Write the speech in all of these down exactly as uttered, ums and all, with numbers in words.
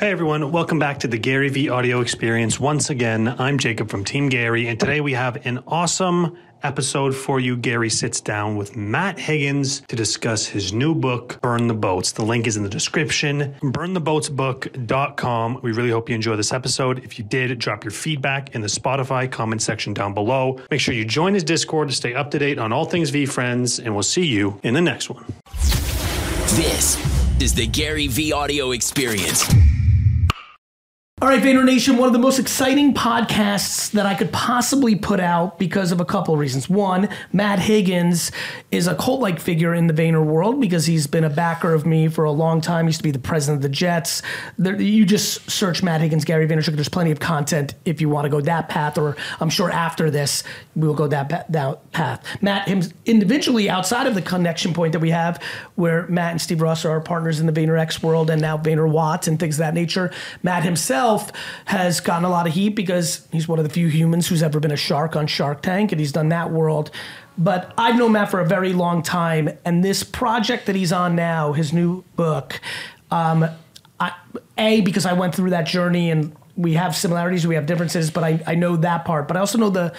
Hey everyone, welcome back to the Gary V Audio Experience. Once again, I'm Jacob from Team Gary, and today we have an awesome episode for you. Gary sits down with Matt Higgins to discuss his new book, Burn the Boats. The link is in the description, burn the boats book dot com. We really hope you enjoy this episode. If you did, drop your feedback in the Spotify comment section down below. Make sure you join his Discord to stay up to date on all things V Friends, and we'll see you in the next one. This is the Gary V Audio Experience. All right, Vayner Nation, one of the most exciting podcasts that I could possibly put out because of a couple of reasons. One, Matt Higgins is a cult-like figure in the Vayner world because he's been a backer of me for a long time. He used to be the president of the Jets. There, you just search Matt Higgins, Gary Vaynerchuk. There's plenty of content if you want to go that path, or I'm sure after this, we will go that, that path. Matt, him individually, outside of the connection point that we have where Matt and Steve Ross are our partners in the VaynerX world and now VaynerWatt and things of that nature, Matt himself has gotten a lot of heat because he's one of the few humans who's ever been a shark on Shark Tank, and he's done that world. But I've known Matt for a very long time, and this project that he's on now, his new book, um, I, A, because I went through that journey, and we have similarities, we have differences, but I, I know that part. But I also know the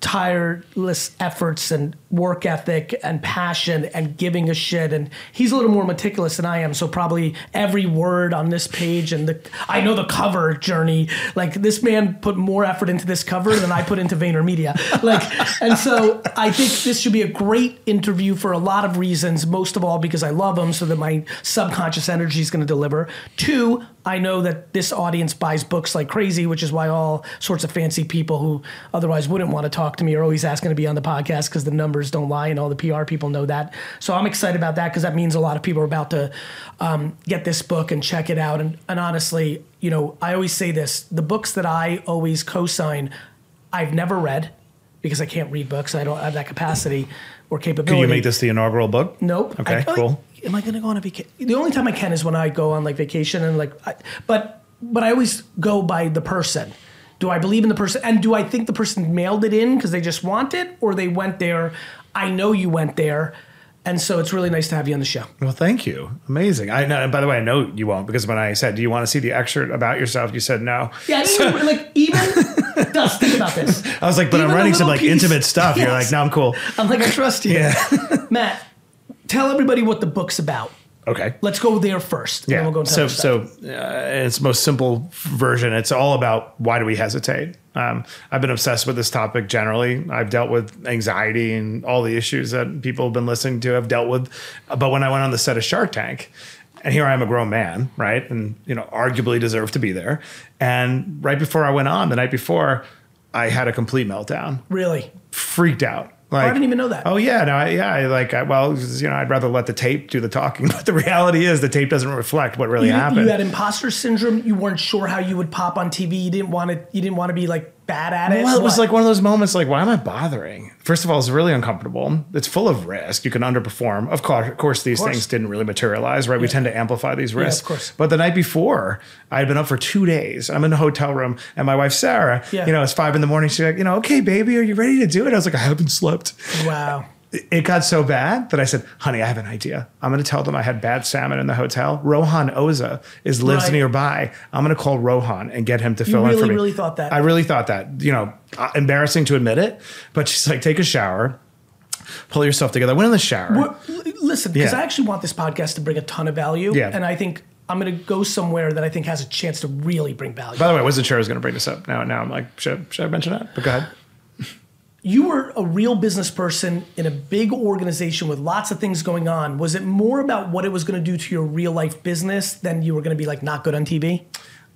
tireless efforts and work ethic and passion and giving a shit. And he's a little more meticulous than I am. So probably every word on this page and the, I know the cover journey, like this man put more effort into this cover than I put into VaynerMedia. Like, and so I think this should be a great interview for a lot of reasons, most of all because I love him so that my subconscious energy is going to deliver. Two, I know that this audience buys books like crazy, which is why all sorts of fancy people who otherwise wouldn't want to talk to me are always asking to be on the podcast because the numbers don't lie and all the P R people know that. So I'm excited about that because that means a lot of people are about to um, get this book and check it out. And, and honestly, you know, I always say this, the books that I always co-sign, I've never read because I can't read books. I don't have that capacity or capability. Can you make this the inaugural book? Nope. Okay, I, cool. Am I going to go on a vacation? The only time I can is when I go on like vacation and like, I, but, but I always go by the person. Do I believe in the person? And do I think the person mailed it in because they just want it, or they went there? I know you went there. And so it's really nice to have you on the show. Well, thank you. Amazing. I know. And by the way, I know you won't, because when I said, do you want to see the excerpt about yourself? You said no. Yeah. I so. even, like even Dust, think about this. I was like, but even I'm writing some like piece. Intimate stuff. Yes. You're like, no, I'm cool. I'm like, I trust you. Yeah. Matt, tell everybody what the book's about. Okay. Let's go there first. And yeah. Then we'll go into so, so uh, in its most simple version, it's all about why do we hesitate? Um, I've been obsessed with this topic generally. I've dealt with anxiety and all the issues that people have been listening to have dealt with. But when I went on the set of Shark Tank, and here I am a grown man, right? And, you know, arguably deserve to be there. And right before I went on, the night before, I had a complete meltdown. Really? Freaked out. Like, oh, I didn't even know that. Oh yeah, no, I, yeah, I, like I, well, you know, I'd rather let the tape do the talking. But the reality is, the tape doesn't reflect what really you, happened. You had imposter syndrome. You weren't sure how you would pop on T V. You didn't want to. You didn't want to be like bad at it. Well, it what? was like one of those moments. Like, why am I bothering? First of all, it's really uncomfortable. It's full of risk. You can underperform. Of course, of course, these of course. things didn't really materialize, right? Yeah. We tend to amplify these risks. Yeah, of course. But the night before, I had been up for two days. I'm in a hotel room, and my wife Sarah, yeah. you know, it's five in the morning. She's like, you know, okay, baby, are you ready to do it? I was like, I haven't slept. Wow. It got so bad that I said, honey, I have an idea. I'm going to tell them I had bad salmon in the hotel. Rohan Oza is lives right. nearby. I'm going to call Rohan and get him to you fill really, in for me. You really, really thought that. I really thought that. You know, embarrassing to admit it. But she's like, take a shower. Pull yourself together. I went in the shower. We're, listen, because yeah. I actually want this podcast to bring a ton of value. Yeah. And I think I'm going to go somewhere that I think has a chance to really bring value. By the way, I wasn't sure I was going to bring this up. Now, now I'm like, should, should I mention that? But go ahead. You were a real business person in a big organization with lots of things going on. Was it more about what it was going to do to your real life business than you were going to be like not good on T V?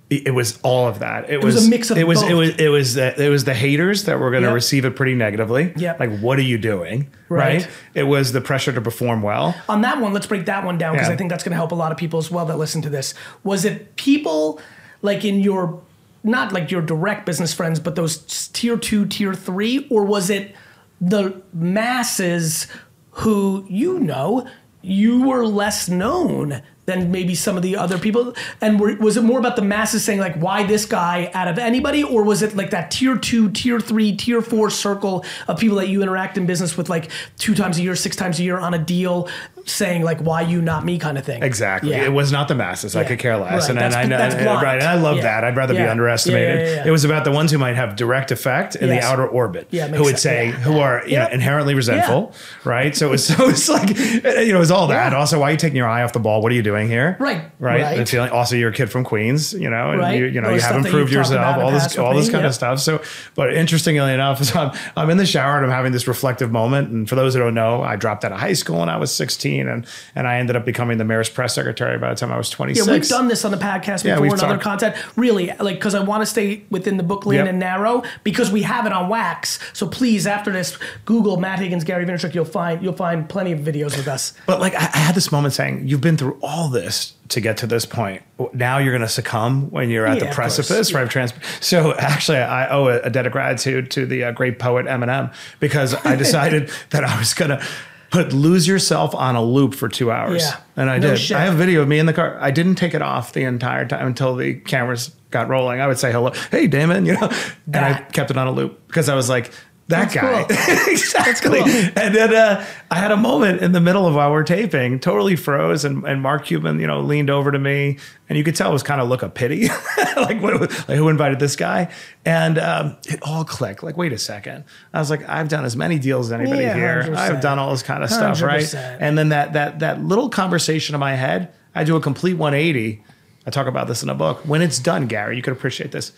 It was all of that. It, it was, was a mix of it was, both. It was it was the, it was the haters that were going to yep. receive it pretty negatively. Yep. Like, what are you doing? Right. right. It was the pressure to perform well. On that one, let's break that one down because yeah. I think that's going to help a lot of people as well that listen to this. Was it people like in your not like your direct business friends, but those tier two, tier three, or was it the masses who, you know, you were less known than maybe some of the other people? And were, was it more about the masses saying like, why this guy out of anybody? Or was it like that tier two, tier three, tier four circle of people that you interact in business with like two times a year, six times a year on a deal saying like, why you, not me kind of thing? Exactly. Yeah. It was not the masses. Yeah. I could care less. Right. And, and, I, and, and, right. and I love yeah. that. I'd rather yeah. be underestimated. Yeah, yeah, yeah, yeah. It was about the ones who might have direct effect in yes. the outer orbit, yeah, who would sense. say, yeah. who are you yeah. know, inherently resentful, yeah. right? So it's so it's like, you know, it's all that. Yeah. Also, why are you taking your eye off the ball? What are you doing here? Right. Right. right. And feeling also you're a kid from Queens, you know, and right. you, you know, you haven't proved yourself, all this, all this kind yeah. of stuff. So, but interestingly enough, so I'm, I'm in the shower and I'm having this reflective moment. And for those who don't know, I dropped out of high school when I was sixteen and, and I ended up becoming the mayor's press secretary by the time I was twenty-six. Yeah, we've done this on the podcast before yeah, and talked. other content. Really, like, because I want to stay within the book lane yep. and narrow because we have it on wax. So please, after this, Google Matt Higgins, Gary Vaynerchuk, you'll find, you'll find plenty of videos with us. But like, I, I had this moment saying, you've been through all this to get to this point. Now you're going to succumb when you're at yeah, the precipice, yeah. right? Trans- so actually I owe a, a debt of gratitude to the uh, great poet Eminem, because I decided that I was going to put lose yourself on a loop for two hours. Yeah. And I no did. Shit. I have a video of me in the car. I didn't take it off the entire time until the cameras got rolling. I would say hello. Hey, Damon, you know, that. And I kept it on a loop because I was like, That That's guy. Cool. Exactly. Cool. And then uh, I had a moment in the middle of while we're taping, totally froze. And, and Mark Cuban, you know, leaned over to me. And you could tell it was kind of look of pity. like, what, like, who invited this guy? And um, it all clicked. Like, wait a second. I was like, I've done as many deals as anybody yeah, here. one hundred percent. I've done all this kind of stuff, one hundred percent. Right? And then that that that little conversation in my head, I do a complete one eighty. I talk about this in a book. When it's done, Gary, you could appreciate this.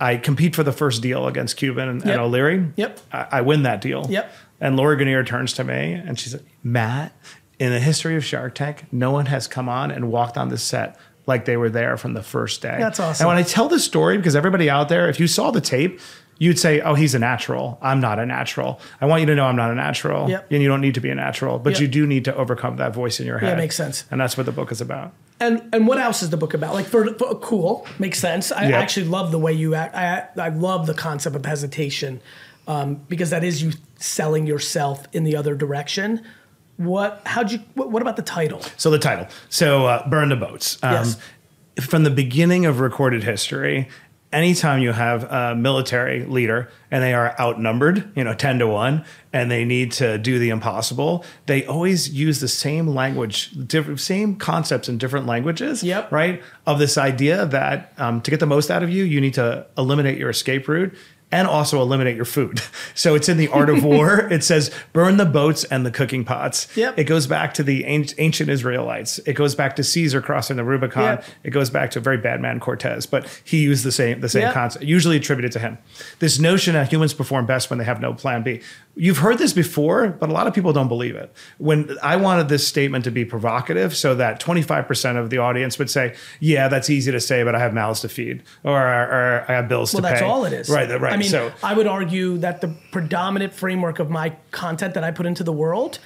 I compete for the first deal against Cuban and, yep. and O'Leary. Yep. I, I win that deal. Yep. And Lori Guinier turns to me and she said, Matt, in the history of Shark Tank, no one has come on and walked on this set like they were there from the first day. That's awesome. And when I tell this story, because everybody out there, if you saw the tape, you'd say, oh, he's a natural. I'm not a natural. I want you to know I'm not a natural. Yep. And you don't need to be a natural, but yep. you do need to overcome that voice in your head. That yeah, makes sense. And that's what the book is about. And and what else is the book about? Like, for, for cool, makes sense. I yep. actually love the way you act. I, I love the concept of hesitation um, because that is you selling yourself in the other direction. What, how'd you, what, what about the title? So the title. So uh, Burn the Boats. Um, yes. From the beginning of recorded history, anytime you have a military leader and they are outnumbered, you know, ten to one, and they need to do the impossible, they always use the same language, different, same concepts in different languages, yep. right? Of this idea that um, to get the most out of you, you need to eliminate your escape route and also eliminate your food. So it's in The Art of War. It says, burn the boats and the cooking pots. Yep. It goes back to the ancient Israelites. It goes back to Caesar crossing the Rubicon. Yep. It goes back to a very bad man, Cortez, but he used the same the same yep. concept, usually attributed to him. This notion that humans perform best when they have no plan B. You've heard this before, but a lot of people don't believe it. When I wanted this statement to be provocative so that twenty-five percent of the audience would say, yeah, that's easy to say, but I have mouths to feed, or, or I have bills well, to pay. Well, that's all it is. Right, right. I mean, so, I would argue that the predominant framework of my content that I put into the world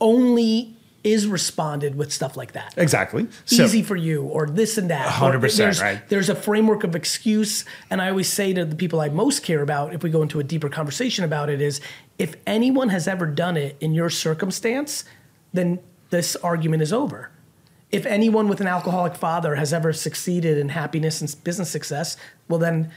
only is responded with stuff like that. Exactly. Easy so, for you, or this and that. one hundred percent, there's, right. There's a framework of excuse, and I always say to the people I most care about, if we go into a deeper conversation about it, is if anyone has ever done it in your circumstance, then this argument is over. If anyone with an alcoholic father has ever succeeded in happiness and business success, well then,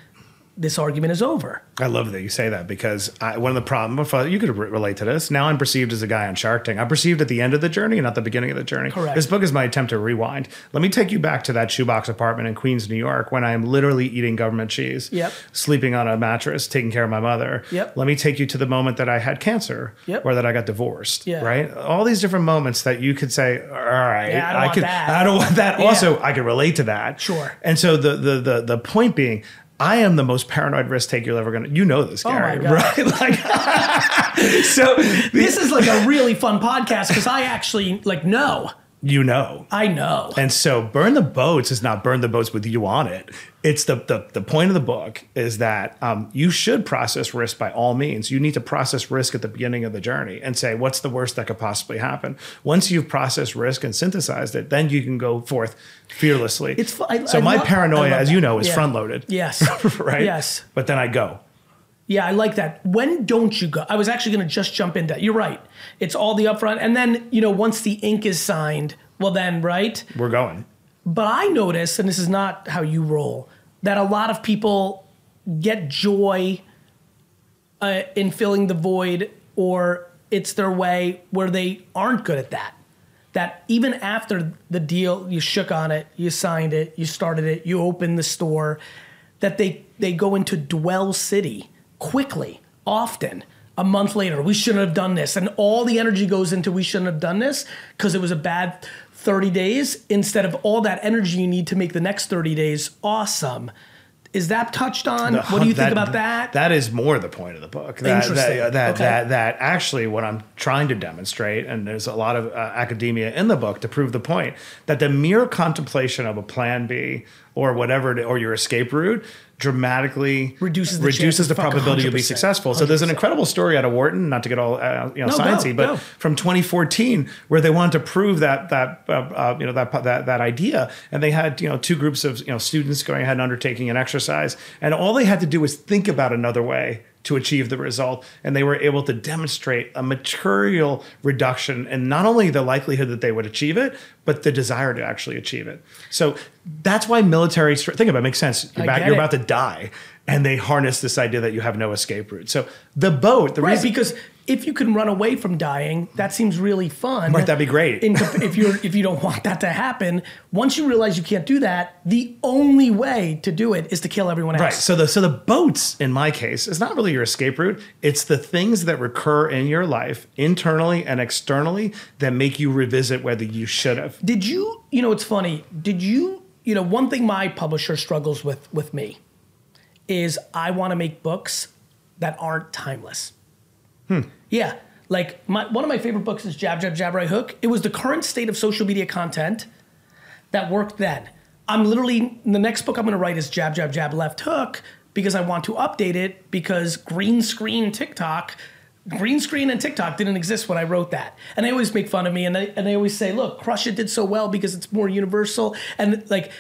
this argument is over. I love that you say that, because I, one of the problems, you could re- relate to this, now I'm perceived as a guy on Shark Tank. I'm perceived at the end of the journey and not the beginning of the journey. Correct. This book is my attempt to rewind. Let me take you back to that shoebox apartment in Queens, New York, when I am literally eating government cheese, yep. sleeping on a mattress, taking care of my mother. Yep. Let me take you to the moment that I had cancer, yep. or that I got divorced, yeah. right? All these different moments that you could say, all right, yeah, I, don't I, want could, that. I don't want that. Yeah. Also, I could relate to that. Sure. And so the the the, the point being, I am the most paranoid risk taker you're ever gonna. You know this, Gary, oh my God. Right? Like, so the, this is like a really fun podcast because I actually like know. You know, I know. And so, burn the boats is not burn the boats with you on it. It's the the, the point of the book is that um, you should process risk by all means. You need to process risk at the beginning of the journey and say, what's the worst that could possibly happen? Once you've processed risk and synthesized it, then you can go forth fearlessly. It's I, so I my love, paranoia, as you know, is yeah. front loaded. Yes, right. Yes, but then I go. Yeah, I like that. When don't you go? I was actually going to just jump into that. You're right. It's all the upfront. And then, you know, once the ink is signed, well then, right? We're going. But I notice, and this is not how you roll, that a lot of people get joy uh, in filling the void, or it's their way where they aren't good at that. That even after the deal, you shook on it, you signed it, you started it, you opened the store, that they, they go into dwell city quickly, often. A month later, we shouldn't have done this. And all the energy goes into we shouldn't have done this because it was a bad thirty days instead of all that energy you need to make the next thirty days awesome. Is that touched on? No, what do you that, think about that? That is more the point of the book. That, Interesting. That, that, okay. that, that actually what I'm trying to demonstrate, and there's a lot of uh, academia in the book to prove the point, that the mere contemplation of a plan B or whatever, to, or your escape route dramatically reduces the, reduces the probability you'll be successful. So there's an incredible story out of Wharton, not to get all uh, you know, no, sciencey, go, but go. From twenty fourteen, where they wanted to prove that that uh, uh, you know that that that idea, and they had you know two groups of you know students going ahead and undertaking an exercise, and all they had to do was think about another way to achieve the result, and they were able to demonstrate a material reduction in not only the likelihood that they would achieve it, but the desire to actually achieve it. So that's why military, think about it, makes sense. You're, about, you're about to die, and they harness this idea that you have no escape route. So the boat, the right, reason- because if you can run away from dying, that seems really fun. Right, that'd be great. In, if you're if you don't want that to happen, once you realize you can't do that, the only way to do it is to kill everyone else. Right. So the so the boats, in my case, is not really your escape route. It's the things that recur in your life, internally and externally, that make you revisit whether you should have. Did you? You know, it's funny. Did you? You know, one thing my publisher struggles with with me is I want to make books that aren't timeless. Hmm. Yeah, like my, one of my favorite books is Jab, Jab, Jab, Right Hook. It was the current state of social media content that worked then. I'm literally, the next book I'm gonna write is Jab, Jab, Jab, Left Hook because I want to update it because green screen TikTok, green screen and TikTok didn't exist when I wrote that. And they always make fun of me and they, and they always say, look, Crush It did so well because it's more universal. And like,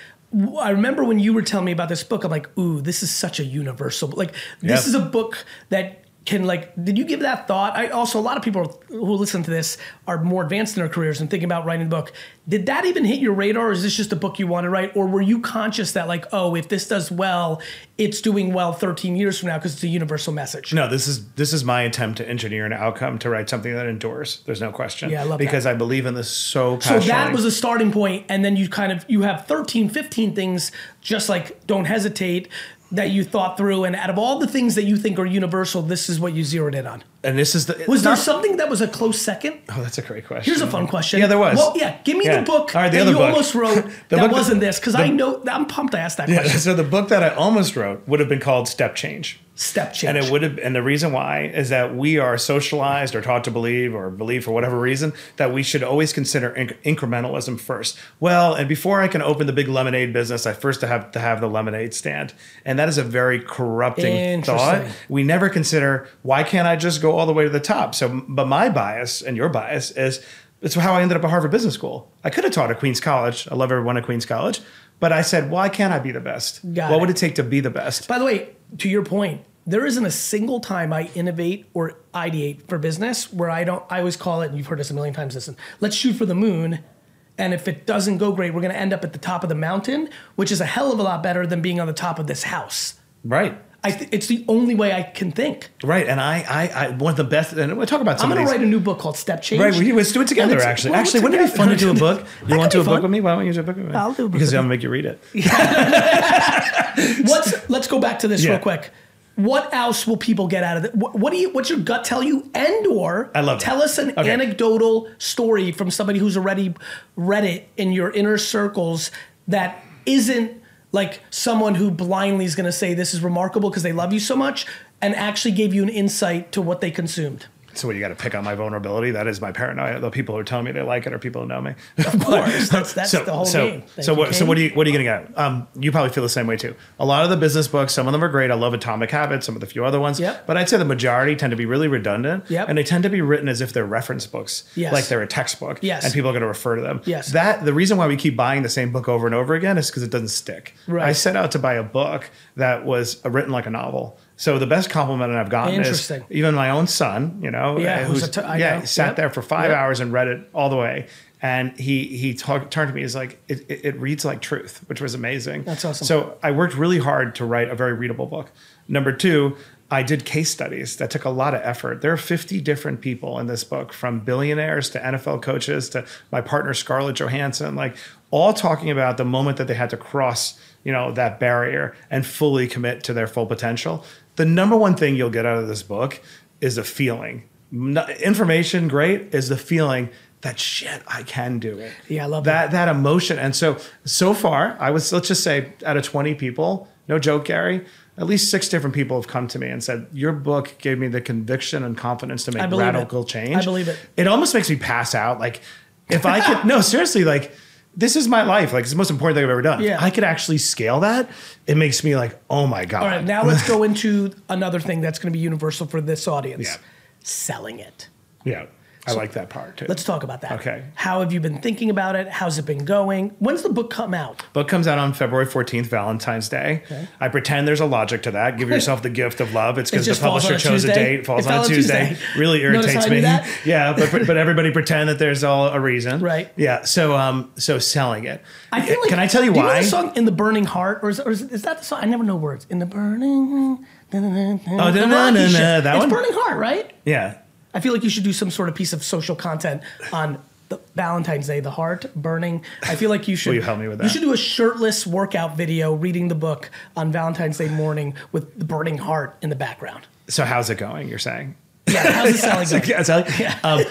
I remember when you were telling me about this book, I'm like, ooh, this is such a universal, like this yep. is a book that can like, did you give that thought? I also, a lot of people who listen to this are more advanced in their careers and thinking about writing a book. Did that even hit your radar? Or is this just a book you want to write? Or were you conscious that like, oh, if this does well, it's doing well thirteen years from now because it's a universal message? No, this is this is my attempt to engineer an outcome to write something that endures. There's no question. Yeah, I love because that. Because I believe in this so passionately. So that was a starting point, and then you kind of, you have thirteen, fifteen things just like Don't Hesitate that you thought through, and out of all the things that you think are universal, this is what you zeroed in on. And this is the... Was there not, something that was a close second? Oh, that's a great question. Here's a fun question. Yeah, there was. Well, yeah, give me yeah. the book right, the that you book. almost wrote that wasn't that, this, because I know... I'm pumped I asked that yeah, question. So the book that I almost wrote would have been called Step Change. Step Change. And it would have, and the reason why is that we are socialized or taught to believe or believe for whatever reason that we should always consider inc- incrementalism first. Well, and before I can open the big lemonade business, I first have to have the lemonade stand. And that is a very corrupting thought. We never consider, why can't I just go all the way to the top? So, but my bias and your bias is, it's how I ended up at Harvard Business School. I could have taught at Queens College. I love everyone at Queens College. But I said, why can't I be the best? Got what it. would it take to be the best? By the way, to your point, there isn't a single time I innovate or ideate for business where I don't, I always call it, and you've heard this a million times, listen, let's shoot for the moon. And if it doesn't go great, we're going to end up at the top of the mountain, which is a hell of a lot better than being on the top of this house. Right. I th- it's the only way I can think. Right, and I, I, I one of the best, and we'll talk about some I'm going to write a new book called Step Change. Right, we, let's do it together, actually. Well, actually, wouldn't it be fun to do a book? You want to do a fun. book with me? Why don't you do a book with me? I'll do a book Because with I'm going to make you read it. Yeah. What's, let's go back to this yeah. real quick. What else will people get out of it? What, what do you? What's your gut tell you? And or I love tell that. us an okay. anecdotal story from somebody who's already read it in your inner circles that isn't like someone who blindly is going to say this is remarkable because they love you so much and actually gave you an insight to what they consumed. So what, you got to pick on my vulnerability? That is my paranoia. The people who are telling me they like it are people who know me. Of course, that's, that's so, the whole so, game. Thank so what? So what are you? What are you gonna get? Um, you probably feel the same way too. A lot of the business books, some of them are great. I love Atomic Habits, some of the few other ones. Yep. But I'd say the majority tend to be really redundant. Yep. And they tend to be written as if they're reference books, yes. like they're a textbook. Yes. And people are gonna refer to them. Yes. That the reason why we keep buying the same book over and over again is because it doesn't stick. Right. I set out to buy a book that was written like a novel. So the best compliment I've gotten is even my own son, you know, yeah, who's, who's t- yeah know. sat yep. there for five yep. hours and read it all the way. And he he talk, turned to me. He's like, it, it, it reads like truth, which was amazing. That's awesome. So I worked really hard to write a very readable book. Number two, I did case studies that took a lot of effort. There are fifty different people in this book, from billionaires to N F L coaches to my partner, Scarlett Johansson, like all talking about the moment that they had to cross, you know, that barrier and fully commit to their full potential. The number one thing you'll get out of this book is a feeling. Information, great, is the feeling that shit, I can do it. Yeah, I love that. That, that emotion. And so, so far, I was, let's just say out of twenty people, no joke, Gary, at least six different people have come to me and said, your book gave me the conviction and confidence to make radical it. change. I believe it. It almost makes me pass out. Like if I could, no, seriously, like this is my life. Like it's the most important thing I've ever done. Yeah. If I could actually scale that, it makes me like, oh my God. All right, now let's go into another thing that's going to be universal for this audience. Yeah. Selling it. Yeah. I so like that part too. Let's talk about that. Okay. How have you been thinking about it? How's it been going? When's the book come out? Book comes out on February fourteenth, Valentine's Day. Okay. I pretend there's a logic to that. Give yourself the gift of love. It's because it the publisher chose a, a date. Falls it on, on a Tuesday. Tuesday. Really irritates me. Yeah, but but everybody pretend that there's all a reason. Right. Yeah. So um so selling it. I feel like, can I tell you do why? You know the song In the Burning Heart, or is, or is is that the song? I never know words. In the burning. Da, da, da, da, oh da, da, da, da, da, da, that it's one. It's Burning Heart, right? Yeah. I feel like you should do some sort of piece of social content on the Valentine's Day, the heart burning. I feel like you should. Will you help me with that? You should do a shirtless workout video reading the book on Valentine's Day morning with the burning heart in the background. So how's it going, you're saying? Yeah, how's it selling? How's it selling? Yeah. Um,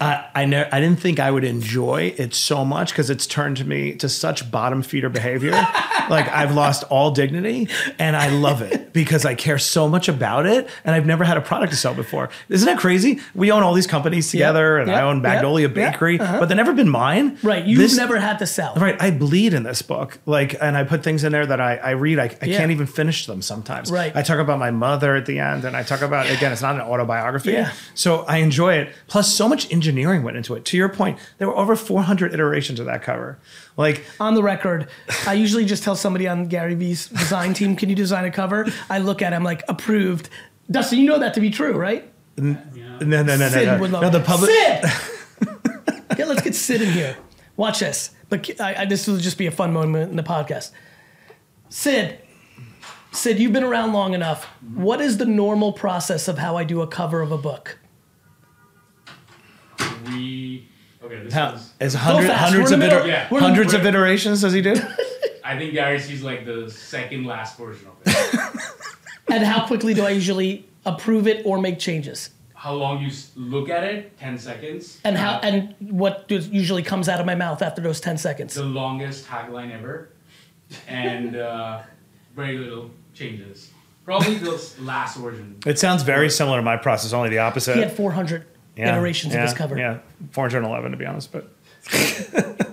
I, I, ne- I didn't think I would enjoy it so much because it's turned to me to such bottom feeder behavior. Like I've lost all dignity and I love it because I care so much about it and I've never had a product to sell before. Isn't that crazy? We own all these companies together, yep, and yep, I own Magnolia yep, Bakery, yep, uh-huh. but they've never been mine. Right, you've this, never had to sell. Right, I bleed in this book. Like, and I put things in there that I, I read, I, I yeah. can't even finish them sometimes. Right. I talk about my mother at the end and I talk about, again, it's not an autobiography. Yeah. So I enjoy it. Plus so much engineering Engineering went into it. To your point, there were over four hundred iterations of that cover. Like on the record, I usually just tell somebody on Gary V's design team, "Can you design a cover?" I look at him like approved. Dustin, you know that to be true, right? No, no, no, no, Sid no. Would love no the public. Sid. Yeah, let's get Sid in here. Watch this. But I, I, this will just be a fun moment in the podcast. Sid, Sid, you've been around long enough. What is the normal process of how I do a cover of a book? We okay. This How, is, is hundred, hundreds of iter- yeah. hundreds of iterations does he do? I think Gary sees like the second last version of it. And how quickly do I usually approve it or make changes? How long you look at it? Ten seconds. And how uh, and what does usually comes out of my mouth after those ten seconds? The longest tagline ever, and uh, very little changes. Probably the last version. It sounds very similar to my process, only the opposite. He had four hundred. Yeah, iterations yeah, of this cover. Yeah, four hundred eleven to be honest, but.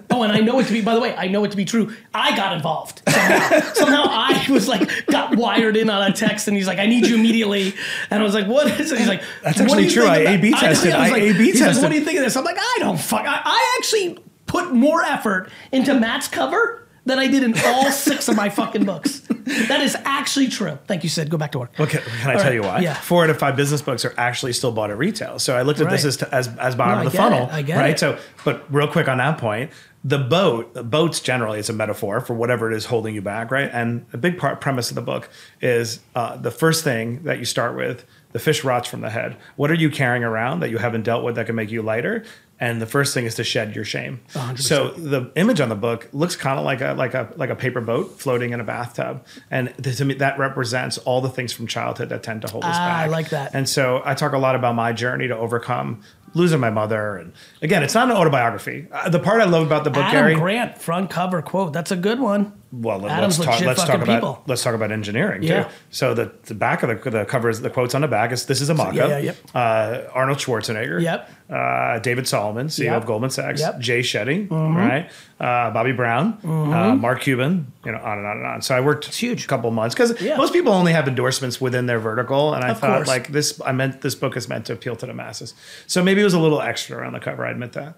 Oh, and I know it to be, by the way, I know it to be true. I got involved somehow. Somehow I was like, got wired in on a text and he's like, I need you immediately. And I was like, what is it? He's like, that's actually true. I A B tested. I A B tested. He's like, what do you think of this? I'm like, I don't fuck. I, I actually put more effort into Matt's cover than I did in all six of my fucking books. That is actually true. Thank you, Sid. Go back to work. Okay, can I all tell right. you why? Yeah. Four out of five business books are actually still bought at retail. So I looked at right. this as, to, as as bottom no, of the I funnel, it. I get right? It. So, but real quick on that point, the boat, the boats generally is a metaphor for whatever it is holding you back, right? And a big part premise of the book is uh, the first thing that you start with: the fish rots from the head. What are you carrying around that you haven't dealt with that can make you lighter? And the first thing is to shed your shame. one hundred percent. So the image on the book looks kind of like a like a like a paper boat floating in a bathtub, and to me that represents all the things from childhood that tend to hold us ah, back. I like that. And so I talk a lot about my journey to overcome losing my mother, and again, it's not an autobiography. Uh, the part I love about the book, Adam Gary Grant front cover quote. That's a good one. Well, Adam's let's talk. Let's talk about people. let's talk about engineering yeah. too. So the, the back of the the cover is the quotes on the back. Is this is a mock-up? So, yeah, yeah, yep. Uh, Arnold Schwarzenegger. Yep. Uh, David Solomon, C E O yep. of Goldman Sachs. Yep. Jay Shetty. Mm-hmm. Right. Uh, Bobby Brown. Mm-hmm. uh, Mark Cuban. You know, on and on and on. So I worked it's huge. a couple months because yeah. most people only have endorsements within their vertical, and I of thought course. like this. I meant this book is meant to appeal to the masses. So maybe it was a little extra on the cover. I admit that.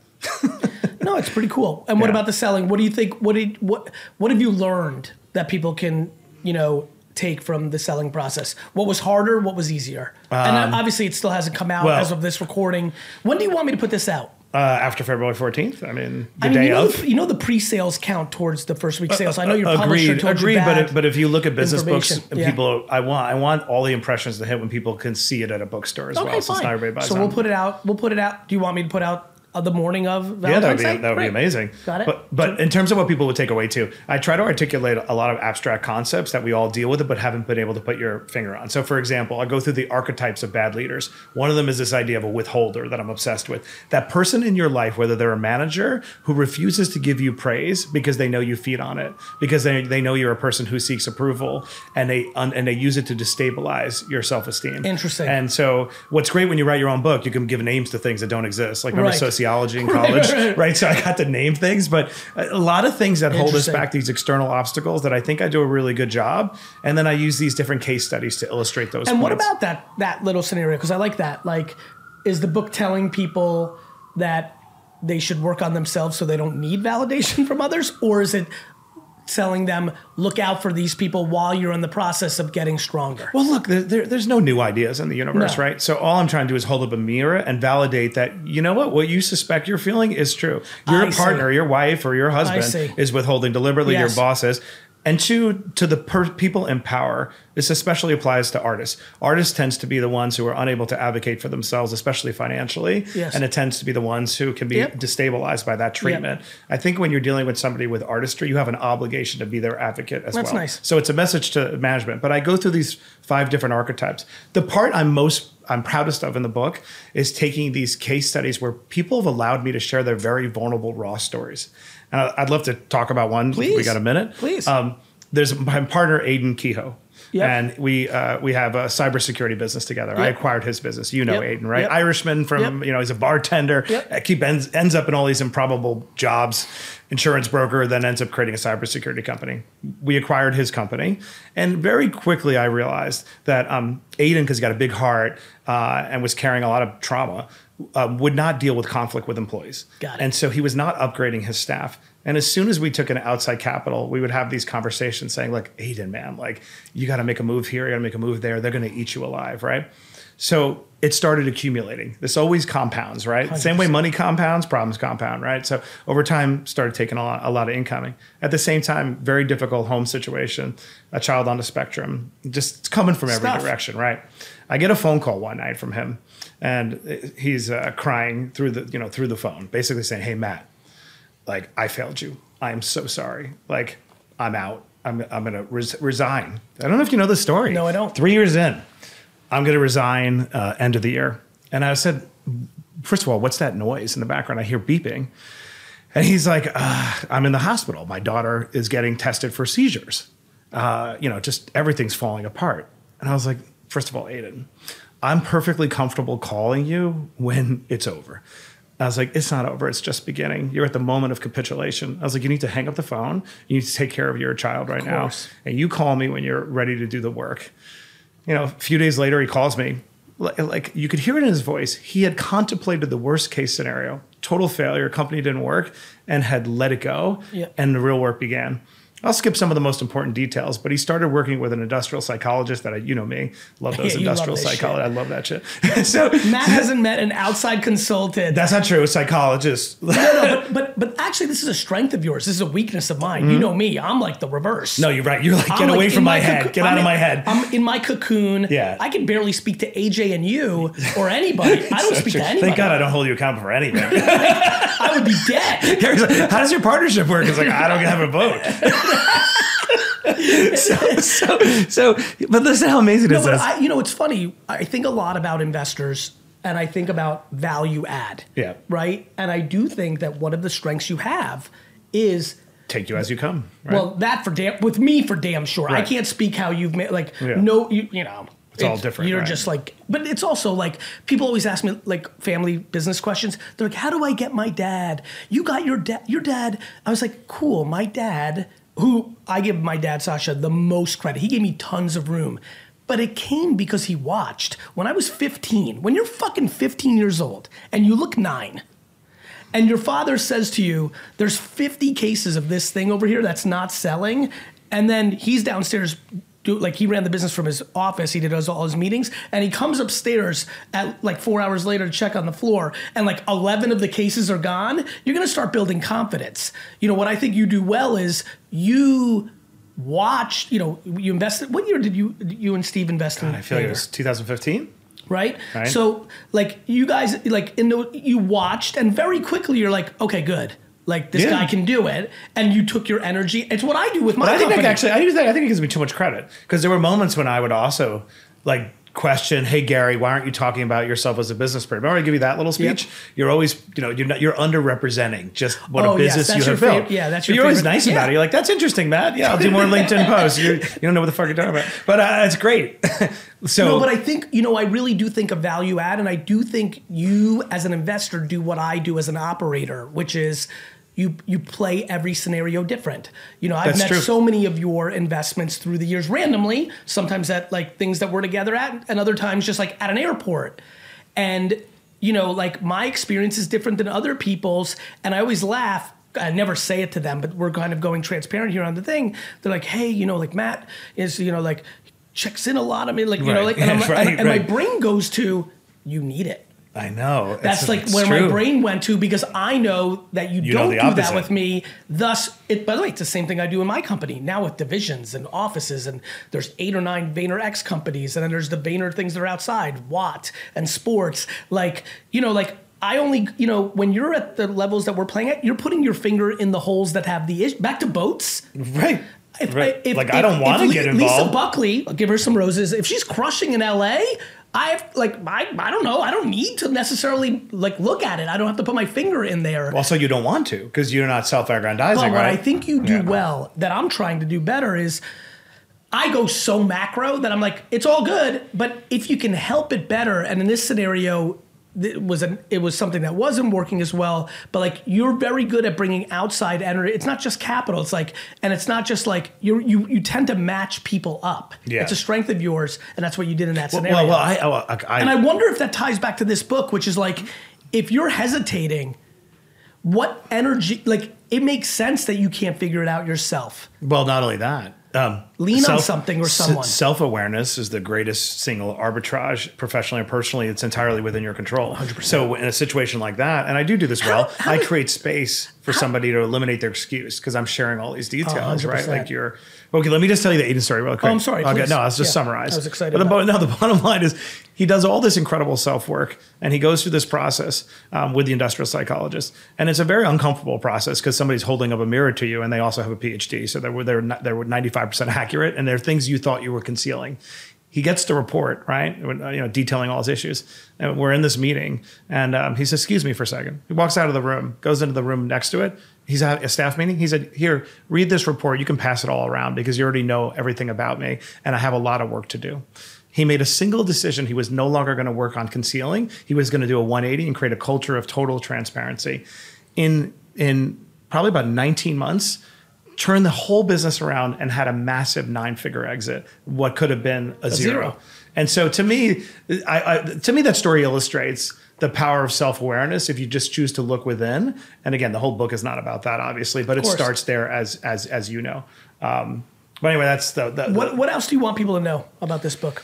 No, it's pretty cool. And yeah. what about the selling? What do you think? What did what what have you learned that people can, you know, take from the selling process? What was harder? What was easier? Um, and obviously, it still hasn't come out well, as of this recording. When do you want me to put this out? Uh, after February fourteenth, I mean, the I mean, day you know, of. The, you know the pre-sales count towards the first week sales. Uh, uh, I know your agreed, publisher told agreed, you that. Agreed, but, but if you look at business books, yeah. people, I want I want all the impressions to hit when people can see it at a bookstore as okay, well. Fine. So it's not everybody buys So on. We'll put it out. We'll put it out. Do you want me to put out uh, the morning of Valentine's Yeah, that would be, that would right. be amazing. Got it. But, but in terms of what people would take away too, I try to articulate a lot of abstract concepts that we all deal with but haven't been able to put your finger on. So for example, I go through the archetypes of bad leaders. One of them is this idea of a withholder that I'm obsessed with. That person in your life, whether they're a manager who refuses to give you praise because they know you feed on it, because they, they know you're a person who seeks approval, and they un, and they use it to destabilize your self-esteem. Interesting. And so what's great when you write your own book, you can give names to things that don't exist. Like remember right. sociology in college, right, right, right. right? So I got to name things, but a lot of things that hold us back, these external obstacles that I think I do a really good job. And then I use these different case studies to illustrate those. And points. What about that, that little scenario? Cause I like that. Like, is the book telling people that they should work on themselves so they don't need validation from others? Or is it telling them, look out for these people while you're in the process of getting stronger? Well, look, there, there, there's no new ideas in the universe, no. right? So all I'm trying to do is hold up a mirror and validate that, you know what, what you suspect you're feeling is true. Your I partner, see. Your wife, or your husband is withholding deliberately, yes. your boss is. And two, to the per- people in power, this especially applies to artists. Artists tends to be the ones who are unable to advocate for themselves, especially financially. Yes. And it tends to be the ones who can be yep. destabilized by that treatment. Yep. I think when you're dealing with somebody with artistry, you have an obligation to be their advocate as That's well. That's nice. So it's a message to management. But I go through these five different archetypes. The part I'm most I'm proudest of in the book is taking these case studies where people have allowed me to share their very vulnerable, raw stories. And I'd love to talk about one. Please. If we got a minute. Please. Um, there's my partner, Aiden Kehoe. Yep. And we uh, we have a cybersecurity business together. Yep. I acquired his business. You know yep. Aiden, right? Yep. Irishman from, yep. you know, he's a bartender. Yep. He ends, ends up in all these improbable jobs, insurance broker, then ends up creating a cybersecurity company. We acquired his company. And very quickly, I realized that um, Aiden, because he's got a big heart uh, and was carrying a lot of trauma, uh, would not deal with conflict with employees. Got it. And so he was not upgrading his staff. And as soon as we took an outside capital, we would have these conversations saying, look, Aiden, man, like you got to make a move here. You got to make a move there. They're going to eat you alive. Right. So it started accumulating. This always compounds, right? one hundred percent. Same way money compounds, problems compound, right? So over time, started taking a lot, a lot of incoming. At the same time, very difficult home situation, a child on the spectrum, just coming from every Stuff. direction, right? I get a phone call one night from him, and he's uh, crying through the, you know, through the phone, basically saying, hey, Matt, like, I failed you. I'm so sorry. Like, I'm out. I'm I'm going to res- resign. I don't know if you know the story. No, I don't. Three years in, I'm going to resign uh, end of the year. And I said, first of all, what's that noise in the background? I hear beeping. And he's like, uh, I'm in the hospital. My daughter is getting tested for seizures. Uh, you know, just everything's falling apart. And I was like, first of all, Aiden, I'm perfectly comfortable calling you when it's over. I was like, it's not over. It's just beginning. You're at the moment of capitulation. I was like, you need to hang up the phone. You need to take care of your child right now. And you call me when you're ready to do the work. You know, a few days later, he calls me. Like, you could hear it in his voice. He had contemplated the worst case scenario, total failure, company didn't work, and had let it go. Yeah. And the real work began. I'll skip some of the most important details, but he started working with an industrial psychologist that I, you know me, love those yeah, industrial psychologists. I love that shit. So Matt hasn't met an outside consultant. That's not true. A psychologist. no, no, but, but but actually, this is a strength of yours. This is a weakness of mine. Mm-hmm. You know me. I'm like the reverse. No, you're right. You're like, get I'm away like from my, my head. Coco- get out I'm of in, my head. I'm in my cocoon. Yeah. I can barely speak to A J and you or anybody. I don't so speak true. to anybody. Thank God I don't hold you accountable for anything. I would be dead. Like, how does your partnership work? It's like, I don't have a vote. so, so, so, but listen how amazing it no, is. I, you know, it's funny. I think a lot about investors, and I think about value add. Yeah. Right? And I do think that one of the strengths you have is... Take you as you come. Right? Well, that for damn... With me, for damn sure. Right. I can't speak how you've made... Like, yeah. no... You, you know... It's, it's all different. You're right? just like... But it's also like... People always ask me, like, family business questions. They're like, how do I get my dad? You got your dad... Your dad... I was like, cool, my dad... who I give my dad, Sasha, the most credit. He gave me tons of room. But it came because he watched. When I was fifteen, when you're fucking fifteen years old and you look nine, and your father says to you, there's fifty cases of this thing over here that's not selling, and then he's downstairs do, like he ran the business from his office. He did his, all his meetings, and he comes upstairs at like four hours later to check on the floor, and like eleven of the cases are gone. You're gonna start building confidence. You know, what I think you do well is you watch, you know, you invested, what year did you, you and Steve invest God, in? I feel like it was two thousand fifteen. Right? right? So like you guys, like in the, you watched, and very quickly you're like, okay, good. Like this yeah. guy can do it, and you took your energy. It's what I do with my but I company. Think that actually, I do think I think it gives me too much credit, because there were moments when I would also like question, hey Gary, why aren't you talking about yourself as a business person? Remember I give you that little speech? Yep. You're always, you know, you're not, you're underrepresenting just what oh, a business yes, you have built. Fav- yeah, that's your. You're favorite. Always nice yeah. about it. You're like, that's interesting, Matt. Yeah, I'll do more LinkedIn posts. You're, you don't know what the fuck you're talking about, but uh, it's great. So, no, but I think, you know, I really do think of value add, and I do think you as an investor do what I do as an operator, which is you you play every scenario different. You know, I've That's met true. so many of your investments through the years randomly, sometimes at like things that we're together at, and other times just like at an airport. And, you know, like my experience is different than other people's, and I always laugh. I never say it to them, but we're kind of going transparent here on the thing. They're like, hey, you know, like Matt is, you know, like, checks in a lot of me, like, you right. know, like, and, I'm, right, and, and right. my brain goes to, you need it. I know. That's it's, like it's where true. my brain went to, because I know that you, you don't do opposite. that with me. Thus, it, by the way, it's the same thing I do in my company now with divisions and offices, and there's eight or nine VaynerX companies, and then there's the Vayner things that are outside, Watt and sports. Like, you know, like I only, you know, when you're at the levels that we're playing at, you're putting your finger in the holes that have the issue. Back to boats. Right. If, right. if, like if, I don't want to get involved. Lisa Buckley, I'll give her some roses. If she's crushing in L A, I've like I I don't know. I don't need to necessarily like look at it. I don't have to put my finger in there. Also, you don't want to, because you're not self-aggrandizing, but right? What I think you do yeah. well that I'm trying to do better is I go so macro that I'm like, it's all good, but if you can help it better, and in this scenario, it was an, it was something that wasn't working as well, but like you're very good at bringing outside energy. It's not just capital. It's like, and it's not just like you you you tend to match people up. Yeah. It's a strength of yours, and that's what you did in that well, scenario. Well, well, I, well I, I, and I wonder if that ties back to this book, which is like, if you're hesitating, what energy? Like, it makes sense that you can't figure it out yourself. Well, not only that. Um, Lean self, on something or someone. Self-awareness is the greatest single arbitrage, professionally or personally. It's entirely within your control. one hundred percent. So in a situation like that, and I do do this how, well, how I does, create space for how, somebody to eliminate their excuse, because I'm sharing all these details, one hundred percent. Right? Like you're, okay, let me just tell you the Aiden story real quick. Oh, I'm sorry. Okay, no, I was just yeah, summarized. I was excited. But the, no, the bottom line is he does all this incredible self-work, and he goes through this process um, with the industrial psychologist. And it's a very uncomfortable process, because somebody's holding up a mirror to you, and they also have a P H D. So they're, they're, they're ninety-five percent accurate, and there are things you thought you were concealing. He gets the report, right? You know, detailing all his issues. And we're in this meeting, and um, he says, "Excuse me for a second." He walks out of the room, goes into the room next to it. He's at a staff meeting. He said, "Here, read this report. You can pass it all around, because you already know everything about me, and I have a lot of work to do." He made a single decision. He was no longer going to work on concealing. He was going to do a one eighty and create a culture of total transparency. In in probably about nineteen months. Turned the whole business around and had a massive nine-figure exit, what could have been a, a zero. zero. And so to me, I, I, to me, that story illustrates the power of self-awareness if you just choose to look within. And again, the whole book is not about that, obviously, but it starts there as as as you know. Um, but anyway, that's the, the, what, the... What else do you want people to know about this book?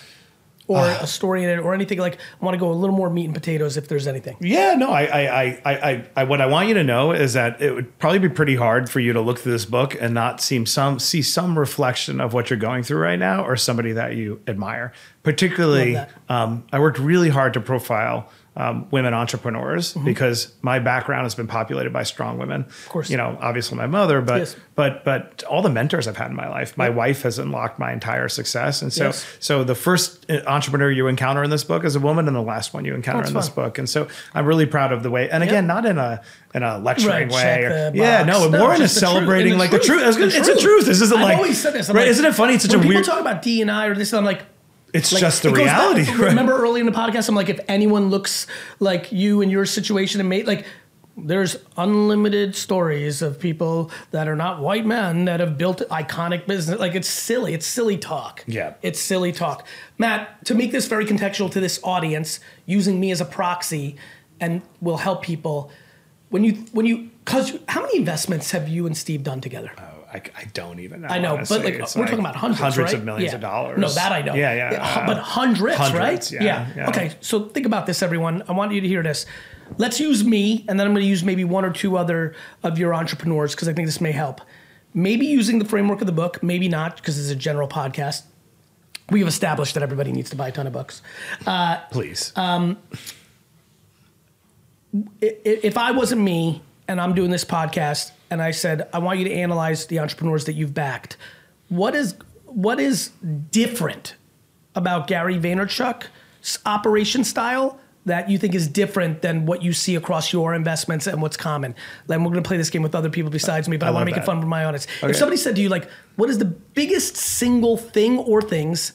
Or uh, a story in it, or anything like, I want to go a little more meat and potatoes if there's anything. Yeah, no, I, I, I, I, I, what I want you to know is that it would probably be pretty hard for you to look through this book and not seem some, see some reflection of what you're going through right now, or somebody that you admire. Particularly, um, I worked really hard to profile um, women entrepreneurs, mm-hmm. because my background has been populated by strong women. Of course, you know, obviously my mother, but yes. but but all the mentors I've had in my life. My yep. wife has unlocked my entire success, and so yes. so the first entrepreneur you encounter in this book is a woman, and the last one you encounter That's in fun. this book. And so I'm really proud of the way. And again, yep. not in a in a lecturing right, way. Or, yeah, no, no more in a celebrating in like truth. the truth. It's, it's, it's the truth. This isn't I've like always said this. I'm right? Like, isn't it funny? It's such when a weird. People talk about D and I or this. I'm like. It's like, just the it reality. Back, right? Remember early in the podcast, I'm like, if anyone looks like you in your situation and mate, like there's unlimited stories of people that are not white men that have built iconic business. Like it's silly. It's silly talk. Yeah. It's silly talk. Matt, to make this very contextual to this audience, using me as a proxy and will help people when you, when you, cause how many investments have you and Steve done together? Oh, I, I don't even know. I know, honestly. But like it's we're like talking about hundreds, hundreds right? of millions yeah. of dollars. No, that I know. Yeah, yeah. yeah uh, but hundreds, hundreds right? Yeah, yeah. yeah. Okay, so think about this, everyone. I want you to hear this. Let's use me, and then I'm going to use maybe one or two other of your entrepreneurs because I think this may help. Maybe using the framework of the book, maybe not because it's a general podcast. We have established that everybody needs to buy a ton of books. Uh, Please. Um, if I wasn't me and I'm doing this podcast and I said, I want you to analyze the entrepreneurs that you've backed, what is what is different about Gary Vaynerchuk's operation style that you think is different than what you see across your investments and what's common? Then we're gonna play this game with other people besides me, but I, I wanna make that. it fun for my audience. Okay. If somebody said to you, like, what is the biggest single thing or things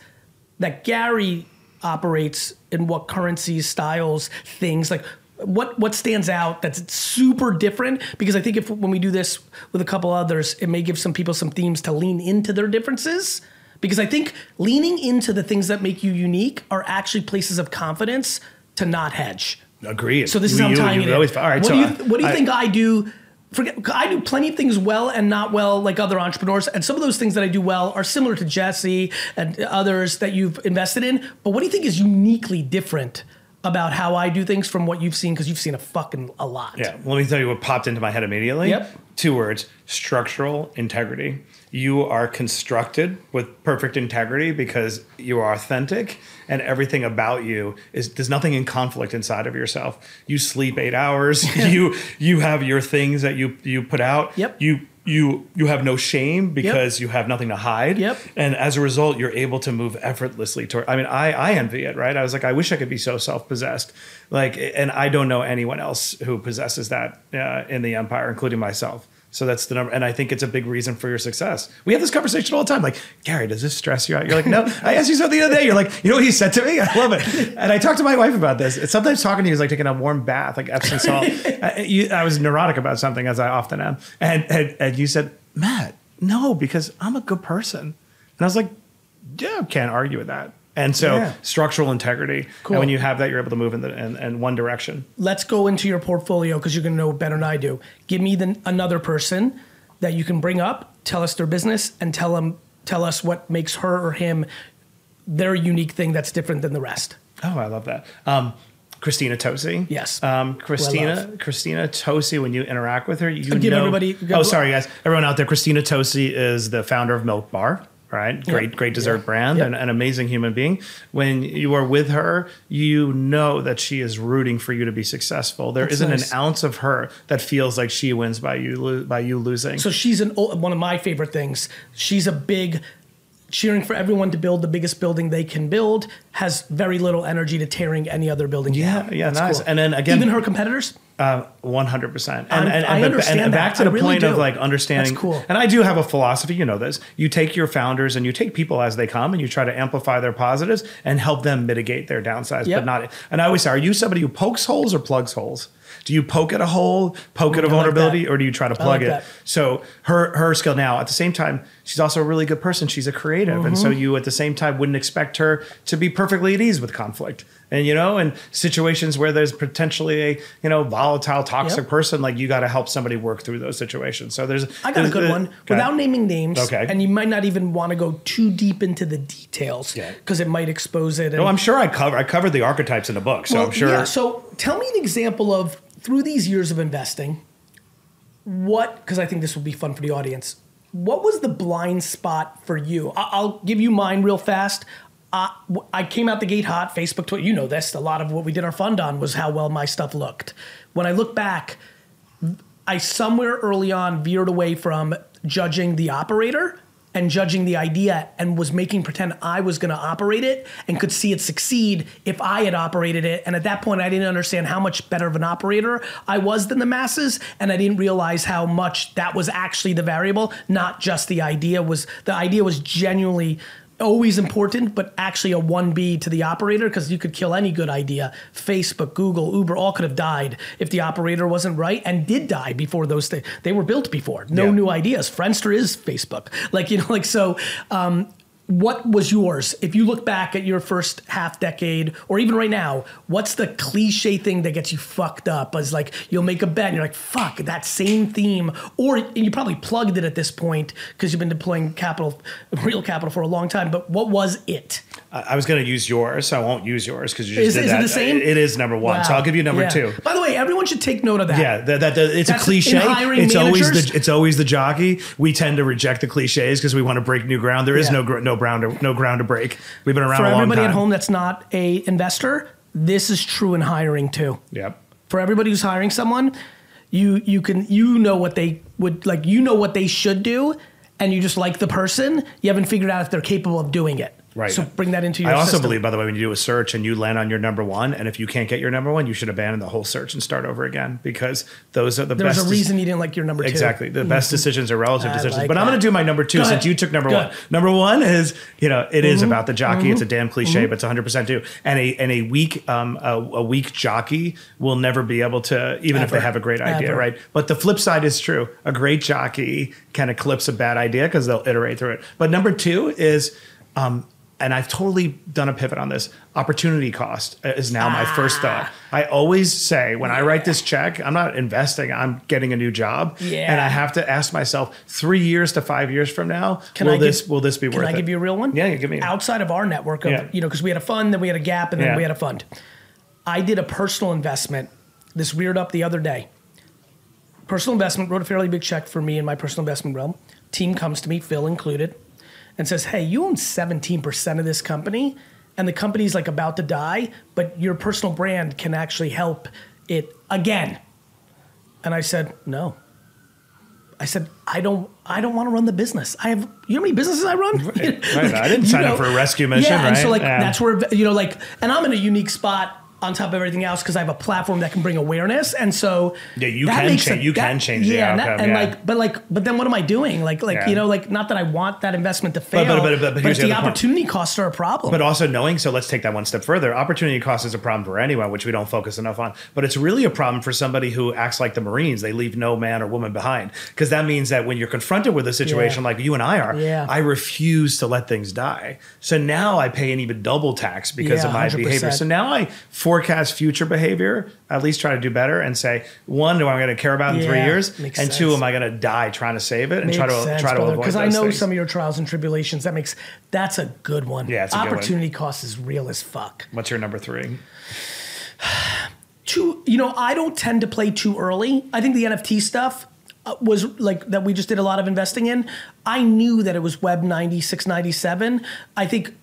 that Gary operates in, what currencies, styles, things, like what what stands out that's super different? Because I think if when we do this with a couple others, it may give some people some themes to lean into their differences. Because I think leaning into the things that make you unique are actually places of confidence to not hedge. Agreed. So this is how I'm tying it in. All right, what, so do you, what do you I, think I do? Forget, I do plenty of things well and not well like other entrepreneurs. And some of those things that I do well are similar to Jesse and others that you've invested in. But what do you think is uniquely different about how I do things from what you've seen? Because you've seen a fucking a lot. Yeah. Well, let me tell you what popped into my head immediately. Yep. Two words: structural integrity. You are constructed with perfect integrity because you are authentic and everything about you is, there's nothing in conflict inside of yourself. You sleep eight hours, you you have your things that you you put out. Yep. You you you have no shame because yep. you have nothing to hide. Yep. And as a result, you're able to move effortlessly toward, I mean, I I envy it, right? I was like, I wish I could be so self-possessed. Like, and I don't know anyone else who possesses that uh, in the empire, including myself. So that's the number. And I think it's a big reason for your success. We have this conversation all the time. Like, Gary, does this stress you out? You're like, no. I asked you something the other day. You're like, you know what he said to me? I love it. And I talked to my wife about this. It's sometimes talking to you is like taking a warm bath, like Epsom salt. I, you, I was neurotic about something, as I often am. And, and, and you said, Matt, no, because I'm a good person. And I was like, yeah, can't argue with that. And so yeah. structural integrity. Cool. And when you have that, you're able to move in, the, in, in one direction. Let's go into your portfolio because you're going to know better than I do. Give me the, another person that you can bring up, tell us their business, and tell, them, tell us what makes her or him their unique thing that's different than the rest. Oh, I love that. Um, Christina Tosi. Yes. Um, Christina Christina Tosi, when you interact with her, you I'll give know. Everybody, go, oh, sorry, guys. Everyone out there, Christina Tosi is the founder of Milk Bar. Right. Great, yep. great dessert yep. brand yep. and an amazing human being. When you are with her, you know that she is rooting for you to be successful. There That's isn't nice. an ounce of her that feels like she wins by you, by you losing. So she's an, one of my favorite things. She's a big cheering for everyone to build the biggest building they can build, has very little energy to tearing any other building yeah, down. Yeah. That's nice. Cool. And then again, even her competitors. Uh, one hundred percent. And, and, I understand and, and back to the really point do. of like understanding. That's cool. And I do have a philosophy, you know this. You take your founders and you take people as they come and you try to amplify their positives and help them mitigate their downsides, yep. but not. And I always say, are you somebody who pokes holes or plugs holes? Do you poke at a hole, poke at a vulnerability, or do you try to plug it? So her her skill now, at the same time, she's also a really good person. She's a creative. Mm-hmm. And so you, at the same time, wouldn't expect her to be perfectly at ease with conflict. And, you know, in situations where there's potentially a, you know, volatile, toxic yep. person, like you got to help somebody work through those situations. So there's... I got there's, a good uh, one. Without naming names, okay. and you might not even want to go too deep into the details because yeah. it might expose it. And, no, I'm sure I cover I covered the archetypes in the book, so well, I'm sure... Yeah, so tell me an example of, through these years of investing, what... Because I think this will be fun for the audience. What was the blind spot for you? I, I'll give you mine real fast. Uh, I came out the gate hot, Facebook, Twitter, you know this, a lot of what we did our fund on was how well my stuff looked. When I look back, I somewhere early on veered away from judging the operator and judging the idea and was making pretend I was gonna operate it and could see it succeed if I had operated it. And at that point, I didn't understand how much better of an operator I was than the masses, and I didn't realize how much that was actually the variable, not just the idea. Was the idea was genuinely always important, but actually a one B to the operator, because you could kill any good idea. Facebook, Google, Uber, all could have died if the operator wasn't right, and did die before those things. They were built before. No yeah. new ideas. Friendster is Facebook. Like, you know, like, so um, what was yours? If you look back at your first half decade, or even right now, what's the cliche thing that gets you fucked up? Is like, you'll make a bet and you're like, fuck, that same theme. Or and you probably plugged it at this point because you've been deploying capital, real capital for a long time, but what was it? I was going to use yours, so I won't use yours because you just is, did is that. Is it the same? It, it is number one, wow. So I'll give you number yeah. two. By the way, everyone should take note of that. Yeah, that, that, that, it's That's a cliche. It's always, the, it's always the jockey. We tend to reject the cliches because we want to break new ground. There is yeah. no no ground to, no ground to break. We've been around for a long time. For everybody at home that's not a investor, this is true in hiring too. Yep. For everybody who's hiring someone, you you can you know what they would like. You know what they should do, and you just like the person. You haven't figured out if they're capable of doing it. Right. So bring that into your I also system. Believe, by the way, when you do a search and you land on your number one, and if you can't get your number one, you should abandon the whole search and start over again, because those are the There's best. There's a reason you didn't like your number two. Exactly. The mm-hmm. best decisions are relative I decisions. Like but that. I'm going to do my number two since you took number Go one. Ahead. Number one is, you know, it mm-hmm. is about the jockey. Mm-hmm. It's a damn cliche, mm-hmm. but it's one hundred percent true. And a and a weak um a, a weak jockey will never be able to, even Ever. if they have a great idea, Ever. right? But the flip side is true. A great jockey can eclipse a bad idea because they'll iterate through it. But number two is, Um, and I've totally done a pivot on this. Opportunity cost is now ah. my first thought. I always say when yeah. I write this check, I'm not investing, I'm getting a new job. Yeah. And I have to ask myself, three years to five years from now, can will I this give, will this be worth it? Can I give you a real one? Yeah, you give me. Outside of our network, of, yeah. you know, because we had a fund, then we had a gap, and then yeah. we had a fund. I did a personal investment. This reared up the other day. Personal investment, wrote a fairly big check for me in my personal investment realm. Team comes to me, Phil included, and says, hey, you own seventeen percent of this company, and the company's like about to die, but your personal brand can actually help it again. And I said, no. I said, I don't I don't want to run the business. I have, you know how many businesses I run? Right. Like, I didn't sign know, up for a rescue mission, yeah, right? And so like yeah. that's where, you know, like, and I'm in a unique spot on top of everything else because I have a platform that can bring awareness. And so yeah, you can change, a, you that, can change the yeah, outcome. And, that, and yeah. like, but like, but then what am I doing? Like, like, yeah. you know, like not that I want that investment to fail, but, but, but, but, but, but the, the opportunity costs are a problem. But also knowing, so let's take that one step further. Opportunity cost is a problem for anyone, which we don't focus enough on, but it's really a problem for somebody who acts like the Marines. They leave no man or woman behind. Cause that means that when you're confronted with a situation yeah. like you and I are, yeah. I refuse to let things die. So now I pay an even double tax because yeah, of my one hundred percent behavior. So now I force forecast future behavior, at least try to do better and say, one, do I going to care about in yeah, three years? And sense. two, am I going to die trying to save it and makes try to sense, try to brother, avoid Because I know things. Some of your trials and tribulations. That makes, that's a good one. Yeah, it's a Opportunity good one. Cost is real as fuck. What's your number three? Too, you know, I don't tend to play too early. I think the N F T stuff was like that we just did a lot of investing in. I knew that it was Web ninety-six, ninety-seven. I think,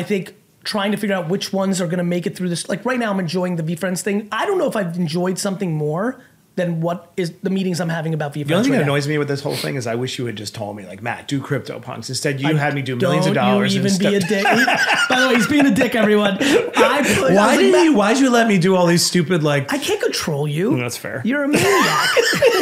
I think, trying to figure out which ones are going to make it through this. Like right now I'm enjoying the V Friends thing. I don't know if I've enjoyed something more than what is the meetings I'm having about V Friends. The only thing right that now. annoys me with this whole thing is I wish you had just told me, like, Matt, do CryptoPunks. Instead, you I had me do millions of dollars. Don't even and be a dick. By the way, he's being a dick, everyone. I, why I did like, you? Why'd you let me do all these stupid like? I can't control you. That's fair. You're a maniac.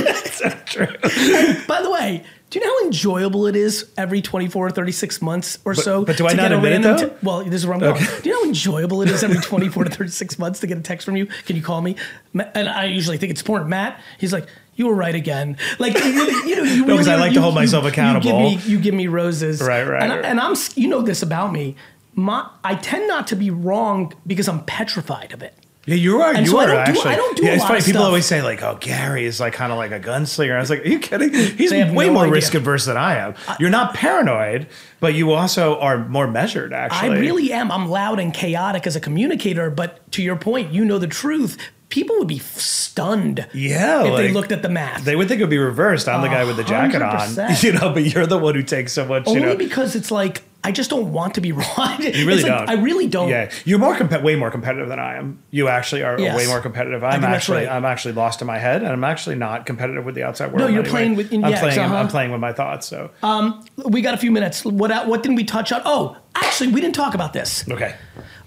That's not true. And by the way, do you know how enjoyable it is every twenty-four or thirty-six months or but, so? But do I not admit it though? T- well, this is where I'm okay. going. Do you know how enjoyable it is every twenty-four to thirty-six months to get a text from you? Can you call me? And I usually think it's important. Matt, he's like, you were right again. Like, you know, you know, you no, because really, I like you, to hold you, myself you, accountable. You give, me, you give me roses. Right, right. And, I, and I'm, you know this about me. My, I tend not to be wrong because I'm petrified of it. Yeah, you are. And you so are I actually. Do, I don't do yeah, a lot it's funny. Of People stuff. always say like, "Oh, Gary is like kind of like a gunslinger." I was like, "Are you kidding? He's way no more idea. risk averse than I am." I, You're not paranoid, but you also are more measured. Actually, I really am. I'm loud and chaotic as a communicator, but to your point, you know the truth. People would be stunned yeah, if like, they looked at the math. They would think it would be reversed. I'm the guy with the jacket one hundred percent on, you know, but you're the one who takes so much. Only you know. because it's like, I just don't want to be wrong. You really like, don't. I really don't. Yeah, you're more comp- way more competitive than I am. You actually are yes. way more competitive. I'm actually, right. I'm actually lost in my head, and I'm actually not competitive with the outside world. No, you're anyway. playing with. In, I'm, yeah, playing, uh-huh. I'm playing with my thoughts. So, um, we got a few minutes. What what didn't we touch on? Oh, actually, we didn't talk about this. Okay.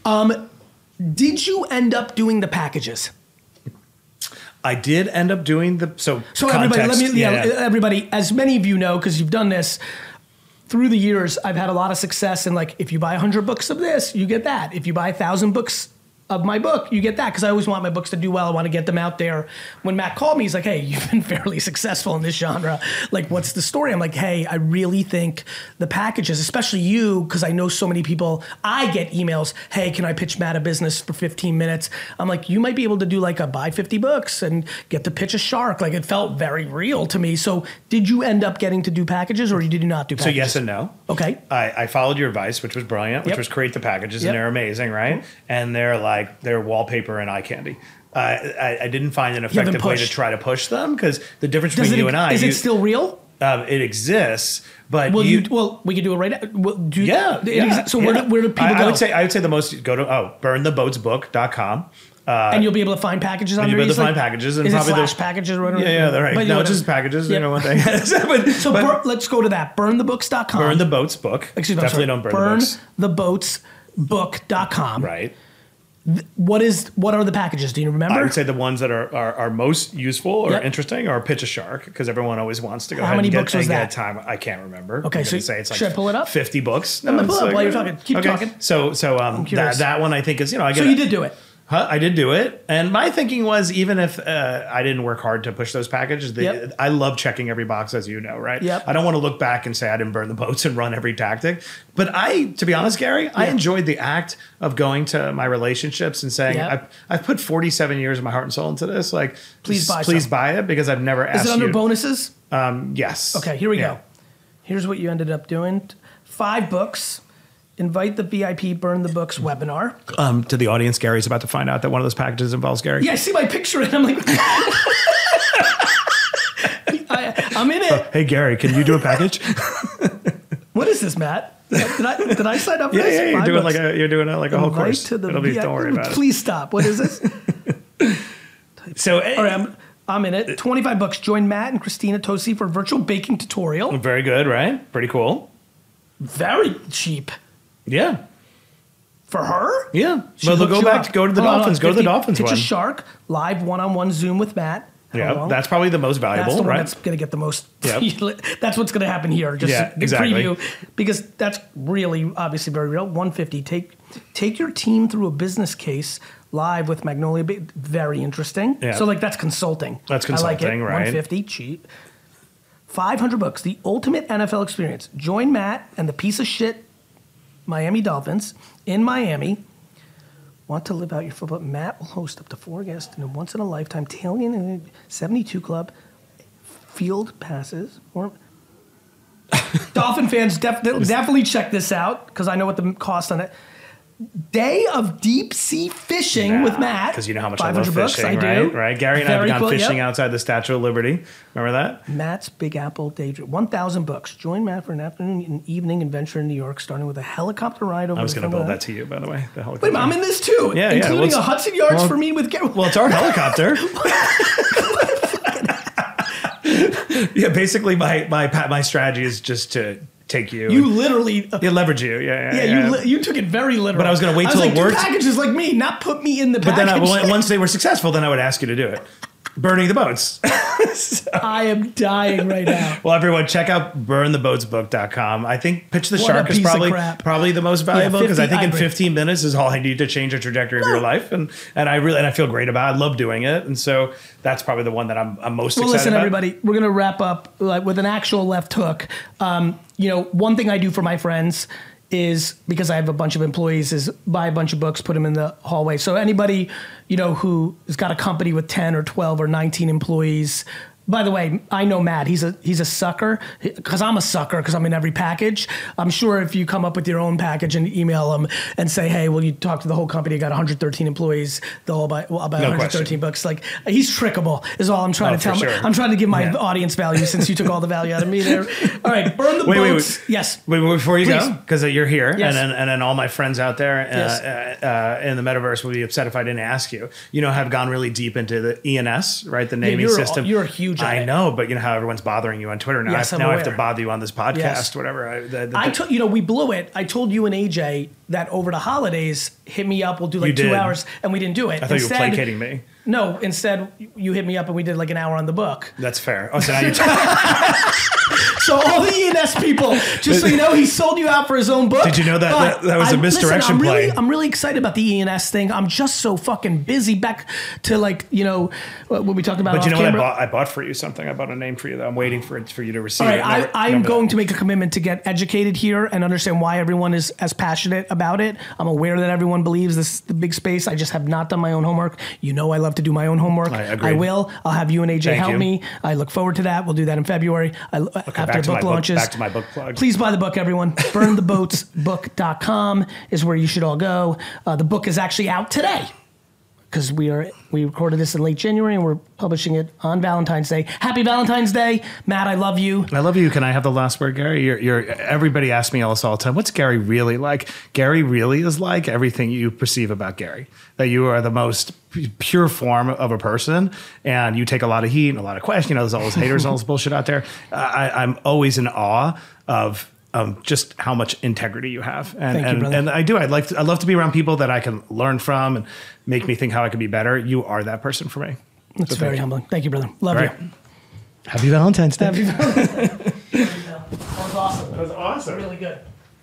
Um, did you end up doing the packages? I did end up doing the so. So context, everybody, let me. Yeah, yeah. Everybody, as many of you know, because you've done this through the years, I've had a lot of success in like, if you buy a hundred books of this, you get that. If you buy a thousand books of my book, you get that, because I always want my books to do well. I want to get them out there. When Matt called me, he's like, hey, you've been fairly successful in this genre. Like, what's the story? I'm like, hey, I really think the packages, especially you, because I know so many people, I get emails, hey, can I pitch Matt a business for fifteen minutes? I'm like, you might be able to do like a buy fifty books and get to pitch a shark. Like, it felt very real to me. So did you end up getting to do packages, or did you not do packages? So yes and no. Okay. I, I followed your advice, which was brilliant, which yep. was create the packages, yep. and they're amazing, right? Mm-hmm. And they're like, they're wallpaper and eye candy. Uh, I, I didn't find an effective way to try to push them, because the difference Does between it, you and I- Is you, it still real? Um, it exists, but well, you, you, well, we could do it right now. Well, do you, yeah, yeah. So yeah. Where, do, where do people I, go? I would say I would say the most, go to oh burn the boats book dot com. Uh, and you'll be able to find packages on there. You'll be able to like, find packages. And is probably it slash packages? Right, yeah, yeah, they're right. But no, it's just packages. Yep. You know what they but, So but, bur- let's go to that. burn the books dot com. Burn the Boats book. Excuse me, Definitely don't burn, burn the boats. burn the boats book dot com. Right. What is what are the packages? Do you remember? I would say the ones that are are, are most useful or yep. interesting are pitch a shark, because everyone always wants to go. How ahead many and books get, was that? Time I can't remember. Okay, I'm so say it's like should I pull it up? Fifty books. No, I'm gonna pull it up while you're talking. Keep okay. talking. So so um that that one I think is you know I get so you did do it. Huh, I did do it, and my thinking was, even if uh, I didn't work hard to push those packages, they, yep. I love checking every box, as you know, right? Yep. I don't want to look back and say I didn't burn the boats and run every tactic. But I, to be honest, Gary, yep. I enjoyed the act of going to my relationships and saying, yep. I, I've put forty-seven years of my heart and soul into this. Like, please, buy, please buy it, because I've never asked you. Is it under you. bonuses? Um, yes. Okay, here we yeah. go. Here's what you ended up doing. Five books. Invite the V I P Burn the Books webinar. Um, to the audience, Gary's about to find out that one of those packages involves Gary. Yeah, I see my picture and I'm like, I, I'm in it. Oh, hey, Gary, can you do a package? What is this, Matt? Did I, did I sign up for yeah, this? Yeah, you're doing, like a, you're doing a, like a whole course. To the It'll be, V I P. Don't worry about it. Please stop. What is this? So, hey. All right, I'm, I'm in it. twenty-five bucks. Join Matt and Christina Tosi for a virtual baking tutorial. Very good, right? Pretty cool. Very cheap. Yeah. For her? Yeah. She well, they'll go back, to go to the hold Dolphins, on, go to the Dolphins pitch one. Pitch a shark, live one-on-one Zoom with Matt. How yeah, long? That's probably the most valuable, that's the one right? That's going to get the most, yep. That's what's going to happen here, just yeah, exactly. preview, because that's really, obviously very real. one fifty, take take your team through a business case live with Magnolia, very interesting. Yeah. So like that's consulting. That's consulting, I like it. Right. one fifty, cheap. five hundred bucks, the ultimate N F L experience. Join Matt and the piece of shit Miami Dolphins in Miami. Want to live out your football? Matt will host up to four guests in a once-in-a-lifetime tailgate and seventy-two club field passes. Or Dolphin fans def- definitely check this out, because I know what the cost on it. Day of deep sea fishing yeah, with Matt. Because you know how much I love fishing, I right? Do. Right? Gary and Very I have gone cool, fishing yep. outside the Statue of Liberty. Remember that? Matt's Big Apple Daydream. One thousand bucks. Join Matt for an afternoon and evening adventure in New York, starting with a helicopter ride over. I was going to build that to you, by the way. The helicopter. Wait, I'm in this too, yeah, including yeah. Well, a Hudson Yards well, for me with Gary. Well, it's our helicopter. Yeah, basically, my my my strategy is just to. Take you. You literally uh, yeah, leverage you. Yeah, yeah. yeah, yeah. You, li- you took it very literally. But I was going to wait till like, it worked. Packages like me, not put me in the. But package. Then I, once they were successful, then I would ask you to do it. Burning the boats. So. I am dying right now. Well, everyone, check out burn the boats book dot com. I think pitch the what shark is probably probably the most valuable, because yeah, I think I in fifteen minutes is all I need to change a trajectory no. of your life, and and I really and I feel great about it. I love doing it, and so that's probably the one that I'm, I'm most well, excited listen, about. Well, listen, everybody, we're gonna wrap up like, with an actual left hook. Um, you know, one thing I do for my friends is, because I have a bunch of employees, is buy a bunch of books, put them in the hallway. So anybody, you know, who has got a company with ten or twelve or nineteen employees, by the way, I know Matt, he's a he's a sucker, because I'm a sucker, because I'm in every package. I'm sure if you come up with your own package and email them and say, hey, will you talk to the whole company? You got one hundred thirteen employees, they'll all buy, well, I'll buy no one hundred thirteen question. Books. Like, he's trickable is all I'm trying oh, to tell sure. him. I'm trying to give my yeah. audience value, since you took all the value out of me there. All right, burn the wait, boats. Wait, wait. Yes. Wait, wait, before you Please. go, because you're here, yes. and, then, and then all my friends out there uh, yes. uh, uh, in the metaverse will be upset if I didn't ask you. You know, have gone really deep into the E N S, right? The naming yeah, you're, system. You're huge. I know, but you know how everyone's bothering you on Twitter now. Yes, I, now aware. I have to bother you on this podcast, yes. whatever. I, the, the, I told you know we blew it. I told you and A J that over the holidays, hit me up. We'll do like two hours, and we didn't do it. I thought instead, you were placating me. No, instead you hit me up and we did like an hour on the book. That's fair. Oh, so now you're. T- So all the E N S people, just so you know, he sold you out for his own book. Did you know that that, that was I, a misdirection listen, I'm play? Really, I'm really excited about the E N S thing. I'm just so fucking busy. Back to like, you know, what we talked about. But you know camera. what? I bought, I bought for you something. I bought a name for you that I'm waiting for it for you to receive. All right, I, I am going that. to make a commitment to get educated here and understand why everyone is as passionate about it. I'm aware that everyone believes this is the big space. I just have not done my own homework. You know, I love to do my own homework. I, I will. I'll have you and A J Thank help you. me. I look forward to that. We'll do that in February. I, okay, after book my launches. Book, back to my book plug. Please buy the book, everyone. burn the boats book dot com is where you should all go. Uh, the book is actually out today because we are we recorded this in late January and we're publishing it on Valentine's Day. Happy Valentine's Day, Matt. I love you. I love you. Can I have the last word, Gary? You're, you're, everybody asks me all this all the time. What's Gary really like? Gary really is like everything you perceive about Gary. That you are the most pure form of a person, and you take a lot of heat and a lot of questions. You know, there's all those haters and all this bullshit out there. Uh, I, I'm always in awe of. Um, just how much integrity you have, and Thank and, you, and I do. I'd like to, I love to be around people that I can learn from and make me think how I could be better. You are that person for me. That's so very humbling. Thank you, brother. Love All you. Right. Happy Valentine's Day. Happy Valentine's Day. That was awesome. That was awesome. Really good.